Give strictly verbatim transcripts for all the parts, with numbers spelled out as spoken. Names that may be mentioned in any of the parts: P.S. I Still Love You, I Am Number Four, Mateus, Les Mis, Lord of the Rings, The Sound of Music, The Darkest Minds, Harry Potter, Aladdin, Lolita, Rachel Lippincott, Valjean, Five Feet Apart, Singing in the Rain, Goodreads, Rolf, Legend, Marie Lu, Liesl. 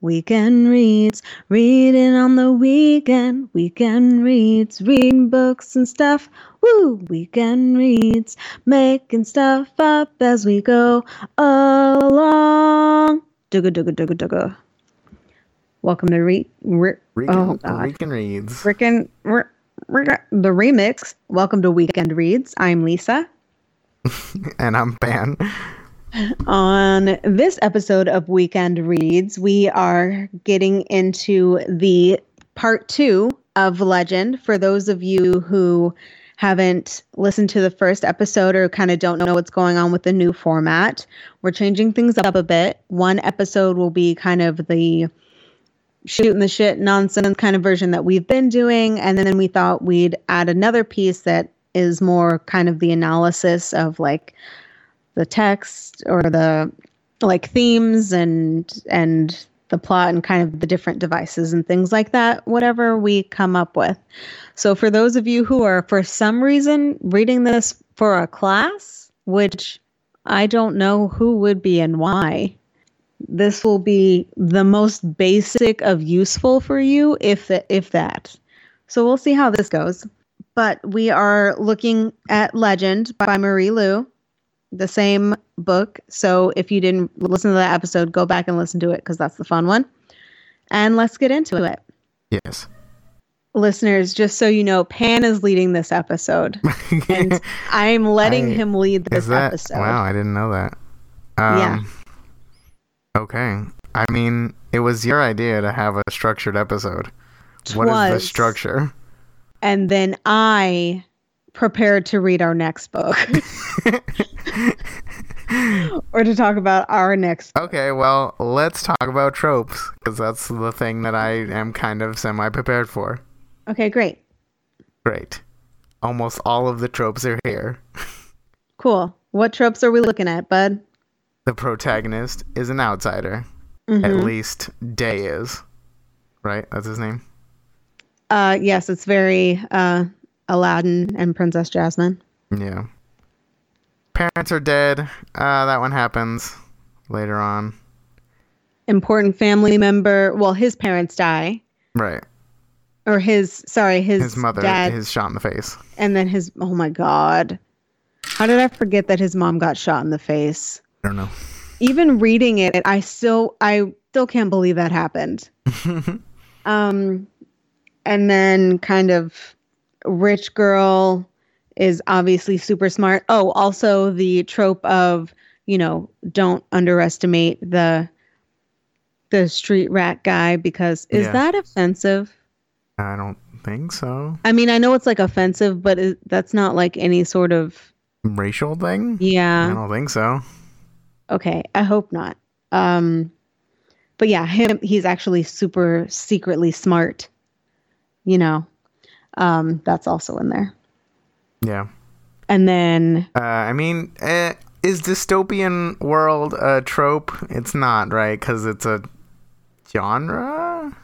Weekend reads, reading on the weekend. Weekend reads, reading books and stuff. Woo! Weekend reads, making stuff up as we go along. Dugga dugga dugga dugga. Welcome to Re. Re- Re- oh God! Weekend reads. Frickin' Re- Re- the remix. Welcome to Weekend Reads. I'm Lisa, and I'm Pan. On this episode of Weekend Reads, we are getting into the part two of Legend. For those of you who haven't listened to the first episode or kind of don't know what's going on with the new format, we're changing things up a bit. One episode will be kind of the shooting the shit nonsense kind of version that we've been doing. And then we thought we'd add another piece that is more kind of the analysis of like the text or the like themes and and the plot and kind of the different devices and things like that, whatever we come up with. So for those of you who are for some reason reading this for a class, which I don't know who would be and why, this will be the most basic of useful for you, if the, if that. So we'll see how this goes. But we are looking at Legend by Marie Lu, the same book. So if you didn't listen to that episode, go back and listen to it because that's the fun one. And let's get into it. Yes. Listeners, just so you know, Pan is leading this episode. And I'm letting I, him lead this is that, episode. Wow, I didn't know that. Um, yeah. Okay. I mean, it was your idea to have a structured episode. Twas. What is the structure? And then I prepared to read our next book. Or to talk about our next book. Okay, well, let's talk about tropes, because that's the thing that I am kind of semi-prepared for. Okay, great. Great. Almost all of the tropes are here. Cool. What tropes are we looking at, bud? The protagonist is an outsider. Mm-hmm. At least Day is. Right? That's his name? Uh, yes, it's very uh, Aladdin and Princess Jasmine. Yeah. Parents are dead. Uh, that one happens later on. Important family member. Well, his parents die. Right. Or his, sorry, his His mother dad, is shot in the face. And then his, oh my God. How did I forget that his mom got shot in the face? I don't know. Even reading it, I still, I still can't believe that happened. um, And then kind of rich girl is obviously super smart. Oh, also the trope of, you know, don't underestimate the the street rat guy, because is yeah. that offensive? I don't think so. I mean, I know it's like offensive, but it, that's not like any sort of racial thing? Yeah. I don't think so. Okay, I hope not. Um, but yeah, him he's actually super secretly smart. You know, um, that's also in there. Yeah. And then uh, I mean, eh, is dystopian world a trope? It's not, right? Because it's a genre.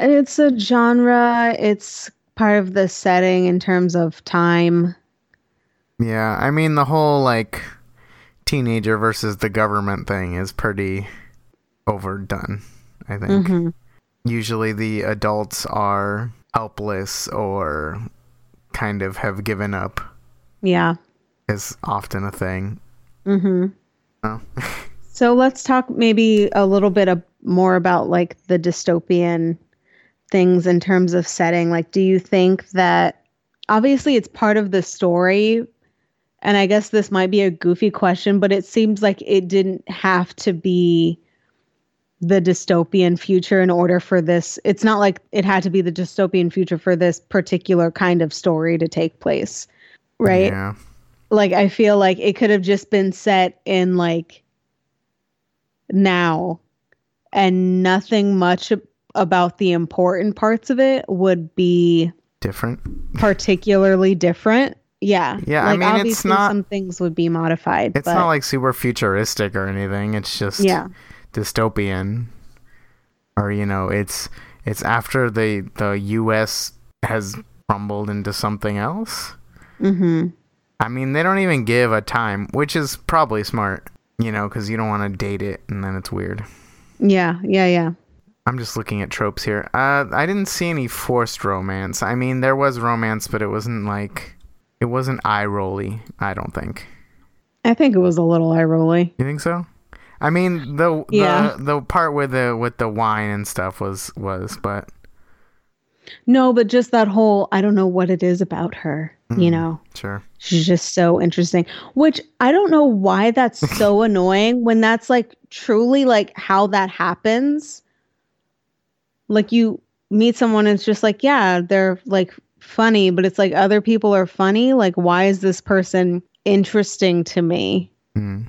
It's a genre. It's part of the setting in terms of time. Yeah, I mean, the whole like teenager versus the government thing is pretty overdone, I think. Mm-hmm. Usually the adults are helpless or kind of have given up. Yeah. Is often a thing. Mm-hmm. Oh. So let's talk maybe a little bit of, more about like the dystopian things in terms of setting. Like, do you think that obviously it's part of the story, and I guess this might be a goofy question, but it seems like it didn't have to be the dystopian future in order for this. It's not like it had to be the dystopian future for this particular kind of story to take place, right? Yeah. Like, I feel like it could have just been set in like now, and nothing much about the important parts of it would be different, particularly different. Yeah. Yeah. Like, I mean, obviously it's not, some things would be modified. It's but, not like super futuristic or anything. It's just, yeah, dystopian, or you know, it's it's after the the U S has crumbled into something else. Mm-hmm. I mean, they don't even give a time, which is probably smart, you know, because you don't want to date it, and then it's weird. Yeah, yeah, yeah. I'm just looking at tropes here. Uh, I didn't see any forced romance. I mean, there was romance, but it wasn't like, it wasn't eye-rolly, I don't think. I think it was a little eye-rolly. You think so? I mean, the yeah. the the part with the with the wine and stuff was was, but no, but just that whole, I don't know what it is about her, mm, you know. Sure. She's just so interesting, which I don't know why that's so annoying when that's like truly like how that happens. Like you meet someone and it's just like, yeah, they're like funny, but it's like other people are funny. Like, why is this person interesting to me? Mm.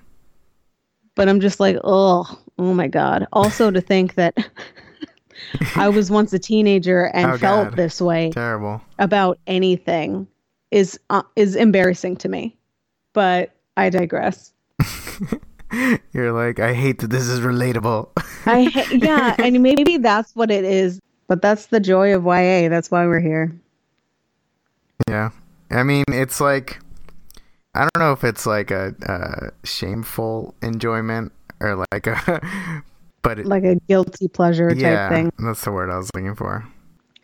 But I'm just like, oh, oh my God. Also to think that I was once a teenager and oh felt God. this way Terrible. about anything is uh, is embarrassing to me. But I digress. You're like, I hate that this is relatable. I ha- Yeah, and maybe that's what it is. But that's the joy of Y A. That's why we're here. Yeah. I mean, it's like, I don't know if it's like a, a shameful enjoyment or like a, but it, like a guilty pleasure yeah, type thing. That's the word I was looking for.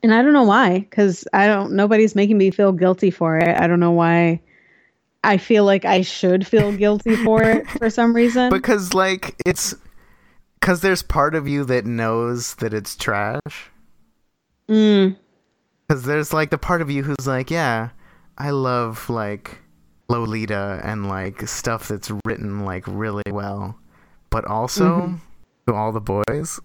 And I don't know why, because I don't. Nobody's making me feel guilty for it. I don't know why. I feel like I should feel guilty for it for some reason. Because like it's, because there's part of you that knows that it's trash. Mm. Because there's like the part of you who's like, yeah, I love like Lolita and like stuff that's written like really well, but also mm-hmm. to all the boys.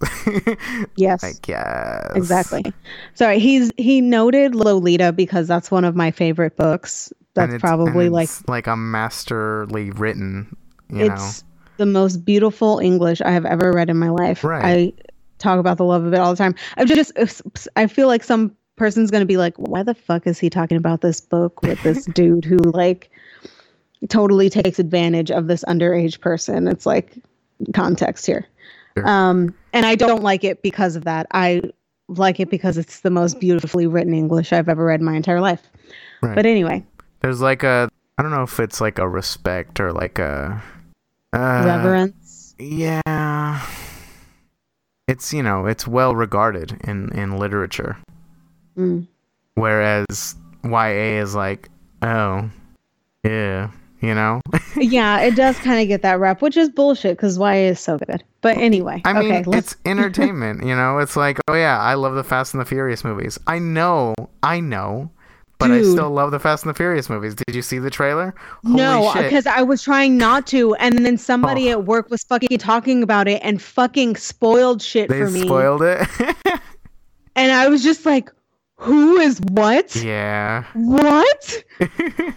Yes. Like, yes. Exactly. Sorry, he's he noted Lolita because that's one of my favorite books. That's probably like like a masterly written. You it's know. the most beautiful English I have ever read in my life. Right. I talk about the love of it all the time. I just I feel like some person's gonna be like, why the fuck is he talking about this book with this dude who like totally takes advantage of this underage person? It's like context here. Sure. Um, and I don't like it because of that. I like it because it's the most beautifully written English I've ever read in my entire life. Right. But anyway. There's like a, I don't know if it's like a respect or like a... Uh, reverence? Yeah. It's, you know, it's well regarded in, in literature. Mm. Whereas Y A is like, oh, yeah, you know? Yeah, it does kind of get that rep, which is bullshit because Y A is so good. But anyway. I mean, okay, it's entertainment, you know? It's like, oh yeah, I love the Fast and the Furious movies. I know, I know. But Dude. I still love the Fast and the Furious movies. Did you see the trailer? Holy no, because I was trying not to, and then somebody oh. at work was fucking talking about it and fucking spoiled shit they for me. They spoiled it? And I was just like, who is what? Yeah. What?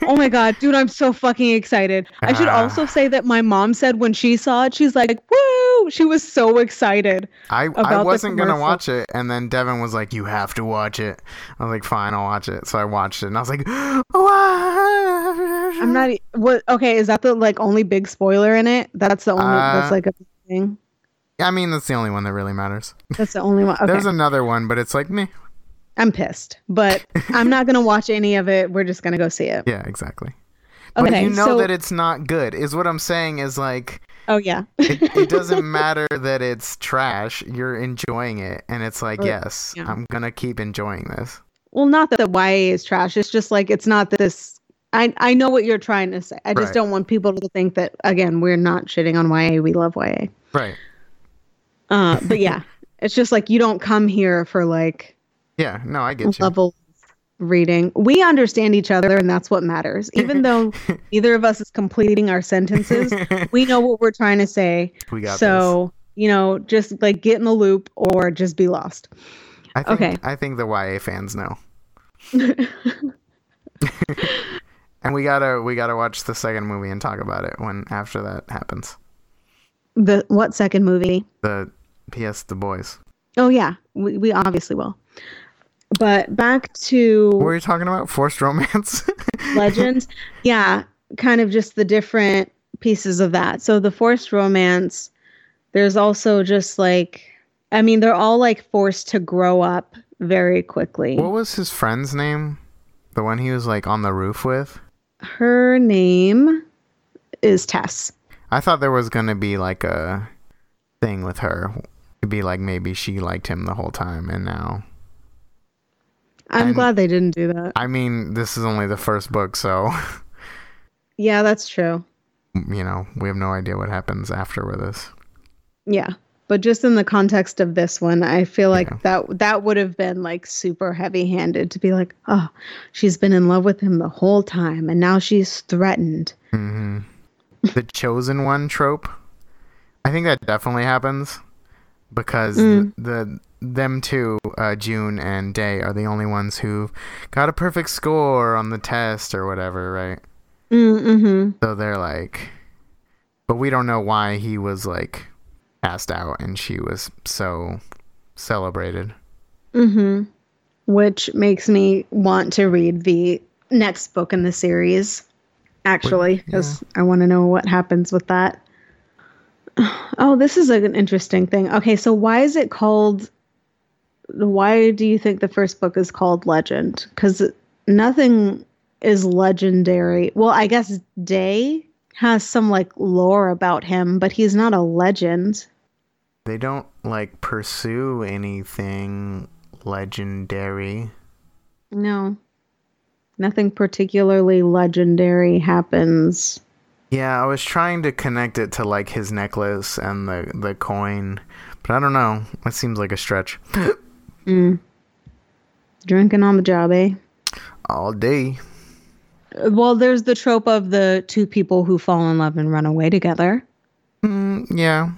Oh my God, dude, I'm so fucking excited. I should uh, also say that my mom said when she saw it, she's like, woo! She was so excited. I, I wasn't going to watch it. And then Devin was like, you have to watch it. I was like, fine, I'll watch it. So I watched it and I was like, what? I'm not, what? Okay, is that the like only big spoiler in it? That's the only, uh, that's like a thing. I mean, that's the only one that really matters. That's the only one. Okay. There's another one, but it's like meh. I'm pissed, but I'm not going to watch any of it. We're just going to go see it. Yeah, exactly. Okay, but you know so, that it's not good is what I'm saying is like, oh yeah, it, it doesn't matter that it's trash. You're enjoying it. And it's like, or, yes, yeah. I'm going to keep enjoying this. Well, not that Y A is trash. It's just like, it's not this. I, I know what you're trying to say. I just right. don't want people to think that, again, we're not shitting on Y A. We love Y A. Right. Uh, but yeah, it's just like, you don't come here for like, yeah, no, I get you. Level reading. We understand each other, and that's what matters. Even though neither of us is completing our sentences, we know what we're trying to say. We got so, this. you know, just like get in the loop or just be lost. I think, okay. I think the Y A fans know. And we gotta we gotta watch the second movie and talk about it when after that happens. The what second movie? The P S The Boys. Oh yeah, we we obviously will. But back to... What were you talking about? Forced romance? Legend? Yeah, kind of just the different pieces of that. So the forced romance, there's also just like... I mean, they're all like forced to grow up very quickly. What was his friend's name? The one he was like on the roof with? Her name is Tess. I thought there was going to be like a thing with her. could be like maybe she liked him the whole time and now. I'm and, glad they didn't do that. I mean, this is only the first book, so. Yeah, that's true. You know, we have no idea what happens after with this. Yeah. But just in the context of this one, I feel like yeah. that that would have been like super heavy-handed to be like, oh, she's been in love with him the whole time, and now she's threatened. Mm-hmm. The chosen one trope, I think that definitely happens because mm. the them two, uh, June and Day, are the only ones who got a perfect score on the test or whatever, right? Mm-hmm. So they're like, but we don't know why he was like. Passed out and she was so celebrated. Mm-hmm. Which makes me want to read the next book in the series, actually, because yeah. I want to know what happens with that. Oh, this is an interesting thing. Okay, so why is it called... Why do you think the first book is called Legend? Because nothing is legendary. Well, I guess Day has some, like, lore about him, but he's not a legend. They don't, like, pursue anything legendary. No. Nothing particularly legendary happens. Yeah, I was trying to connect it to, like, his necklace and the, the coin, but I don't know. It seems like a stretch. mm. Drinking on the job, eh? All day. Well, there's the trope of the two people who fall in love and run away together. Mm, yeah.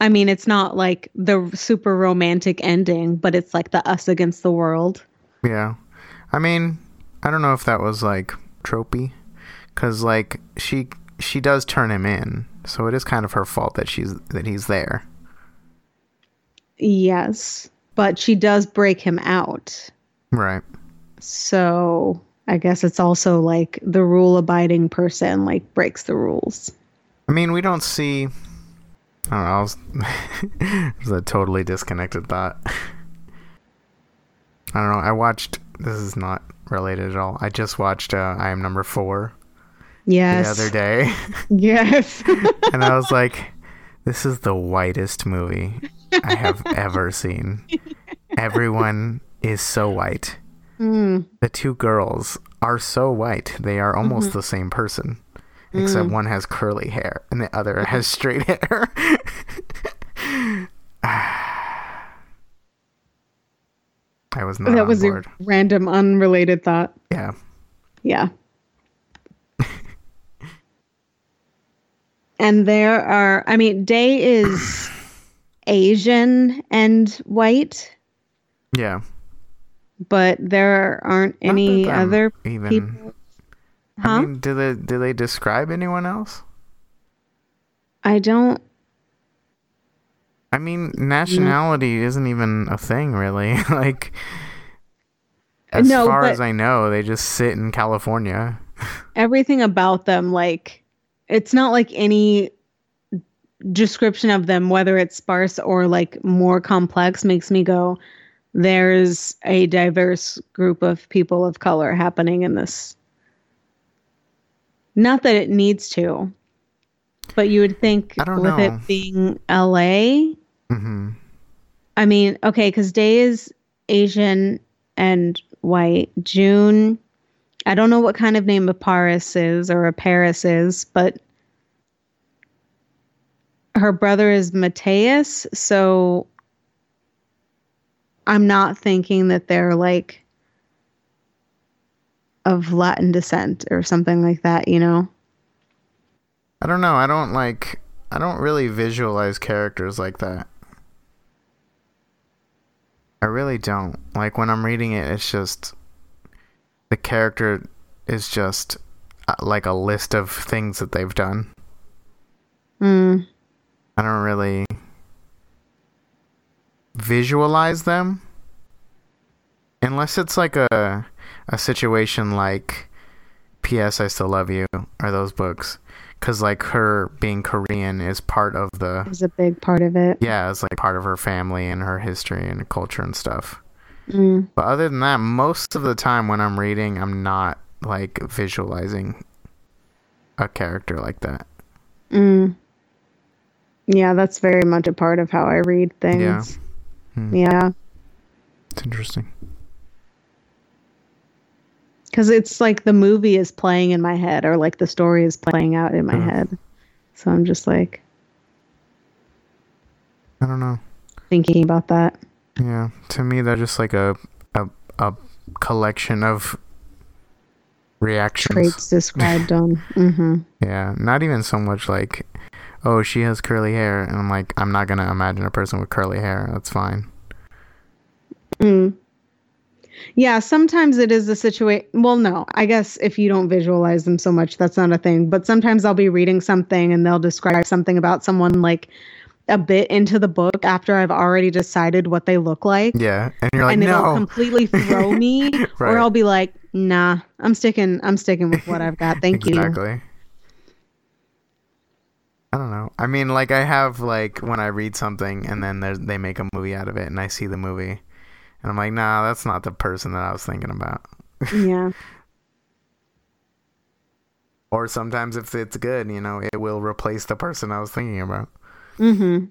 I mean, it's not like the super romantic ending, but it's like the us against the world. Yeah. I mean, I don't know if that was like tropey because like she she does turn him in. So it is kind of her fault that she's that he's there. Yes, but she does break him out. Right. So... I guess it's also like the rule-abiding person like breaks the rules. I mean, we don't see. I don't know. I was, it was a totally disconnected thought. I don't know. I watched. This is not related at all. I just watched uh, I Am Number Four. Yes. The other day. Yes. And I was like, "This is the whitest movie I have ever seen. Everyone is so white." Mm. The two girls are so white. They are almost mm-hmm. the same person, except mm. one has curly hair and the other has straight hair. I was not That was on board. A random, unrelated thought. Yeah. Yeah. And there are, I mean, Day is Asian and white. Yeah. But there aren't any other even, people. Huh? I mean, do they do they describe anyone else? I don't. I mean, nationality no. isn't even a thing, really. Like, as no, far as I know, they just sit in California. Everything about them, like, it's not like any description of them, whether it's sparse or like more complex, makes me go. There's a diverse group of people of color happening in this. Not that it needs to, but you would think I don't with know. It being L A. Mm-hmm. I mean, okay, because Day is Asian and white. June, I don't know what kind of name a Paris is or a Paris is, but her brother is Mateus, so... I'm not thinking that they're like of Latin descent or something like that, you know? I don't know. I don't like, I don't really visualize characters like that. I really don't. Like when I'm reading it, it's just the character is just uh, like a list of things that they've done. Mm. I don't really... visualize them unless it's like a a situation like P S I Still Love You or those books, because like her being Korean is part of the is a big part of it. Yeah, it's like part of her family and her history and culture and stuff. Mm. But other than that, most of the time when I'm reading, I'm not like visualizing a character like that. Mm. Yeah, that's very much a part of how I read things. Yeah. Hmm. Yeah. It's interesting. Because it's like the movie is playing in my head, or like the story is playing out in my yeah. head. So I'm just like... I don't know. Thinking about that. Yeah. To me, that's just like a a, a collection of reactions. Traits described on. Mm-hmm. Yeah. Not even so much like, oh, she has curly hair. And I'm like, I'm not going to imagine a person with curly hair. That's fine. Mm. Yeah. Sometimes it is a situation. Well, no, I guess if you don't visualize them so much, that's not a thing. But sometimes I'll be reading something and they'll describe something about someone like a bit into the book after I've already decided what they look like. Yeah. And you're like, and it'll no. completely throw me. Right. Or I'll be like, nah, I'm sticking, I'm sticking with what I've got. Thank exactly. you. Exactly. I don't know. I mean, like I have like when I read something and then they make a movie out of it and I see the movie and I'm like, nah, that's not the person that I was thinking about. Yeah. Or sometimes if it's good, you know, it will replace the person I was thinking about. Mm-hmm.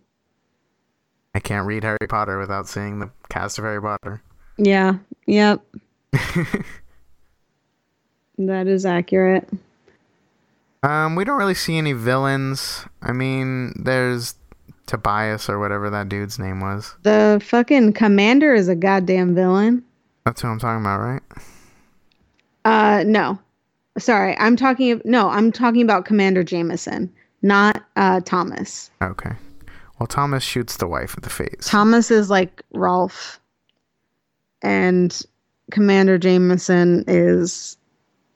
I can't read Harry Potter without seeing the cast of Harry Potter. Yeah. Yep. That is accurate. Um, we don't really see any villains. I mean, there's Tobias or whatever that dude's name was. The fucking commander is a goddamn villain. That's what I'm talking about, right? Uh, no. Sorry, I'm talking. No, I'm talking about Commander Jameson. Not uh, Thomas. Okay. Well, Thomas shoots the wife in the face. Thomas is like Rolf. And Commander Jameson is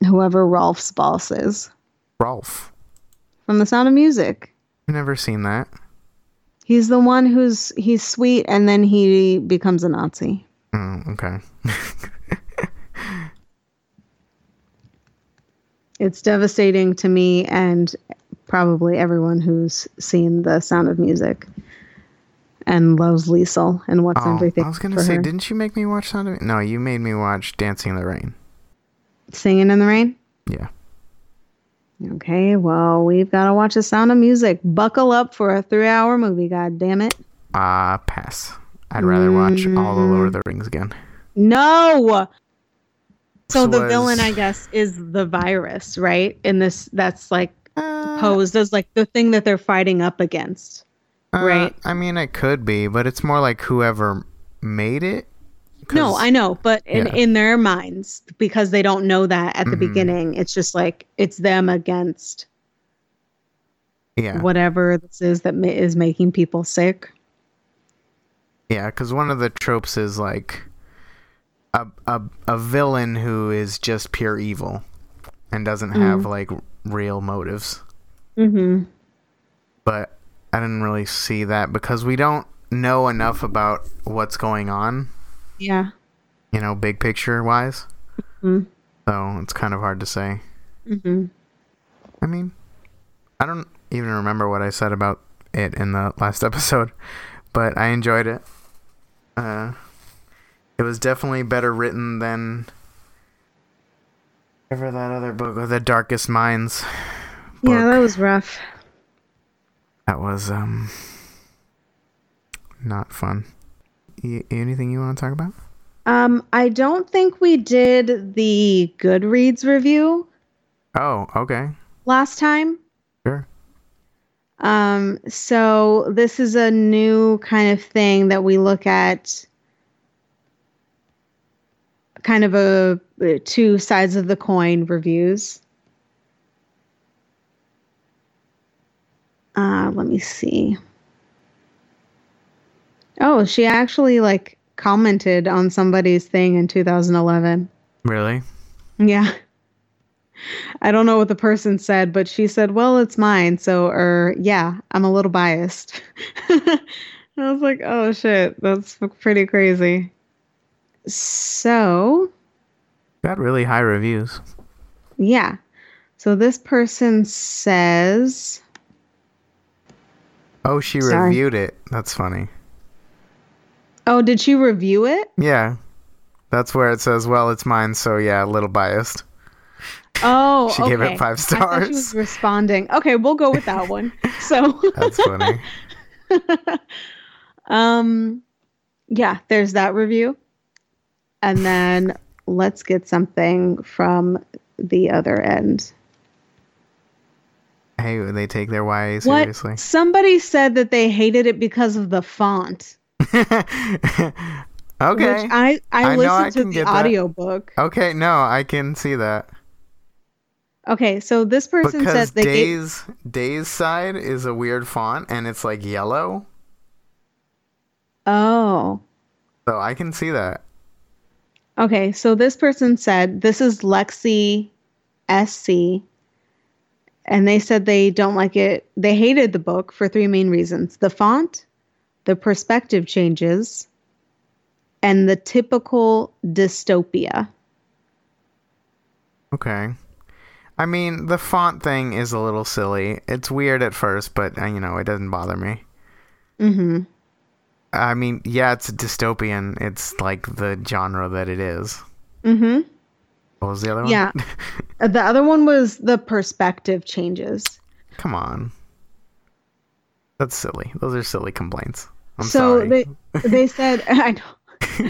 whoever Rolf's boss is. Rolf. From The Sound of Music. I've never seen that. He's the one who's, he's sweet and then he becomes a Nazi. Oh, okay. It's devastating to me and probably everyone who's seen The Sound of Music and loves Liesl and what's oh, everything. I was going to say, her. Didn't you make me watch Sound of Music? No, you made me watch Dancing in the Rain. Singing in the Rain? Yeah. Okay, well, we've got to watch The Sound of Music. Buckle up for a three-hour movie, goddammit. Ah, uh, pass. I'd rather watch mm-hmm. all the Lord of the Rings again. No! So this the was... villain, I guess, is the virus, right? And this, that's like Uh, posed as like the thing that they're fighting up against, uh, right? I mean, it could be, but it's more like whoever made it. No, I know, but in, yeah. in their minds, because they don't know that at the mm-hmm. beginning, it's just like it's them against yeah. whatever this is that ma- is making people sick. Yeah, because one of the tropes is like a, a a villain who is just pure evil and doesn't have mm. like real motives. Mm-hmm. But I didn't really see that because we don't know enough about what's going on. Yeah. You know, big picture wise. Mm-hmm. So it's kind of hard to say. Mm-hmm. I mean, I don't even remember what I said about it in the last episode, but I enjoyed it. Uh, it was definitely better written than whatever that other book, The Darkest Minds book. Yeah, that was rough. That was um not fun. Y- anything you want to talk about? Um, I don't think we did the Goodreads review. Oh, okay. Last time. Sure. Um, so this is a new kind of thing that we look at. Kind of a uh, two sides of the coin reviews. Uh, let me see. Oh, she actually like commented on somebody's thing in two thousand eleven. Really? Yeah. I don't know what the person said, but she said, well, it's mine. So, or yeah, I'm a little biased. I was like, oh shit, that's pretty crazy. So got really high reviews. Yeah. So this person says, oh, she Sorry. reviewed it. That's funny. Oh, did she review it? Yeah. That's where it says, well, it's mine. So yeah, a little biased. Oh, she okay. gave it five stars. I thought she was responding. Okay. We'll go with that one. So that's funny. um, yeah, there's that review. And then let's get something from the other end. Hey, they take their Y A seriously. What? Somebody said that they hated it because of the font. Okay. Which I, I, I listened I to the audiobook. That. Okay, no, I can see that. Okay, so this person because says they Day's gave... Day's side is a weird font and it's like yellow. Oh. So I can see that. Okay, so this person said, this is Lexi S C, and they said they don't like it. They hated the book for three main reasons. The font, the perspective changes, and the typical dystopia. Okay. I mean, the font thing is a little silly. It's weird at first, but, you know, it doesn't bother me. Mm-hmm. I mean, yeah, it's dystopian. It's like the genre that it is. Mm-hmm. What was the other one? Yeah. The other one was the perspective changes. Come on. That's silly. Those are silly complaints. I'm so sorry. They, they said, I know.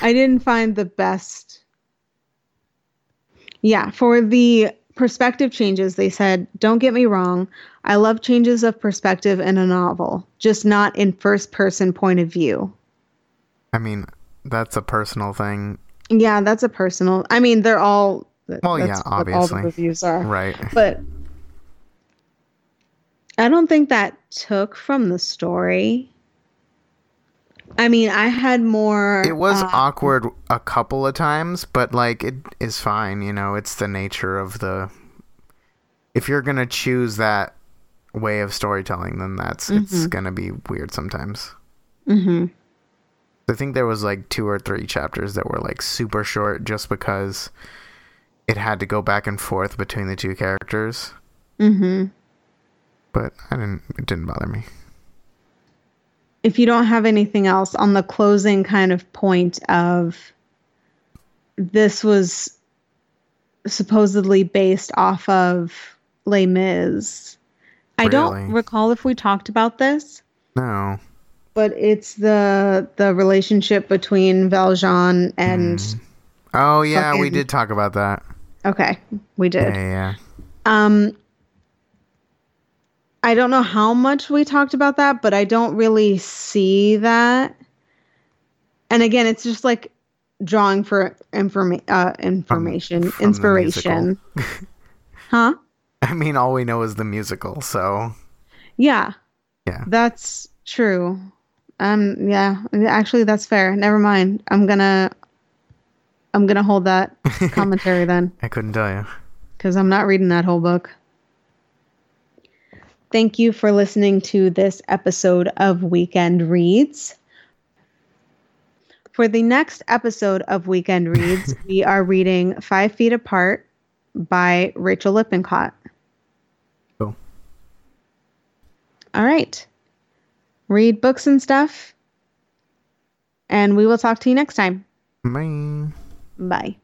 I didn't find the best. Yeah, for the perspective changes, they said, don't get me wrong. I love changes of perspective in a novel, just not in first-person point of view. I mean, that's a personal thing. Yeah, that's a personal... I mean, they're all... Well, yeah, obviously. All the reviews are. Right. But I don't think that took from the story. I mean, I had more... It was uh, awkward a couple of times, but, like, it is fine. You know, it's the nature of the... If you're going to choose that way of storytelling, then that's mm-hmm. it's going to be weird sometimes. Mm-hmm. I think there was like two or three chapters that were like super short just because it had to go back and forth between the two characters. Mm-hmm. But I didn't, it didn't bother me. If you don't have anything else on the closing kind of point of this was supposedly based off of Les Mis. Really? I don't recall if we talked about this. No. But it's the the relationship between Valjean and... Mm. Oh, yeah, fucking... we did talk about that. Okay, we did. Yeah, yeah. Um, I don't know how much we talked about that, but I don't really see that. And again, it's just like drawing for informa- uh, information, um, from inspiration. Huh? I mean, all we know is the musical, so... Yeah. Yeah. That's true. Um, yeah, actually that's fair. Never mind. I'm gonna, I'm gonna hold that commentary then. I couldn't tell you. 'Cause I'm not reading that whole book. Thank you for listening to this episode of Weekend Reads. For the next episode of Weekend Reads, we are reading Five Feet Apart by Rachel Lippincott. Cool. All right. Read books and stuff. And we will talk to you next time. Bye. Bye.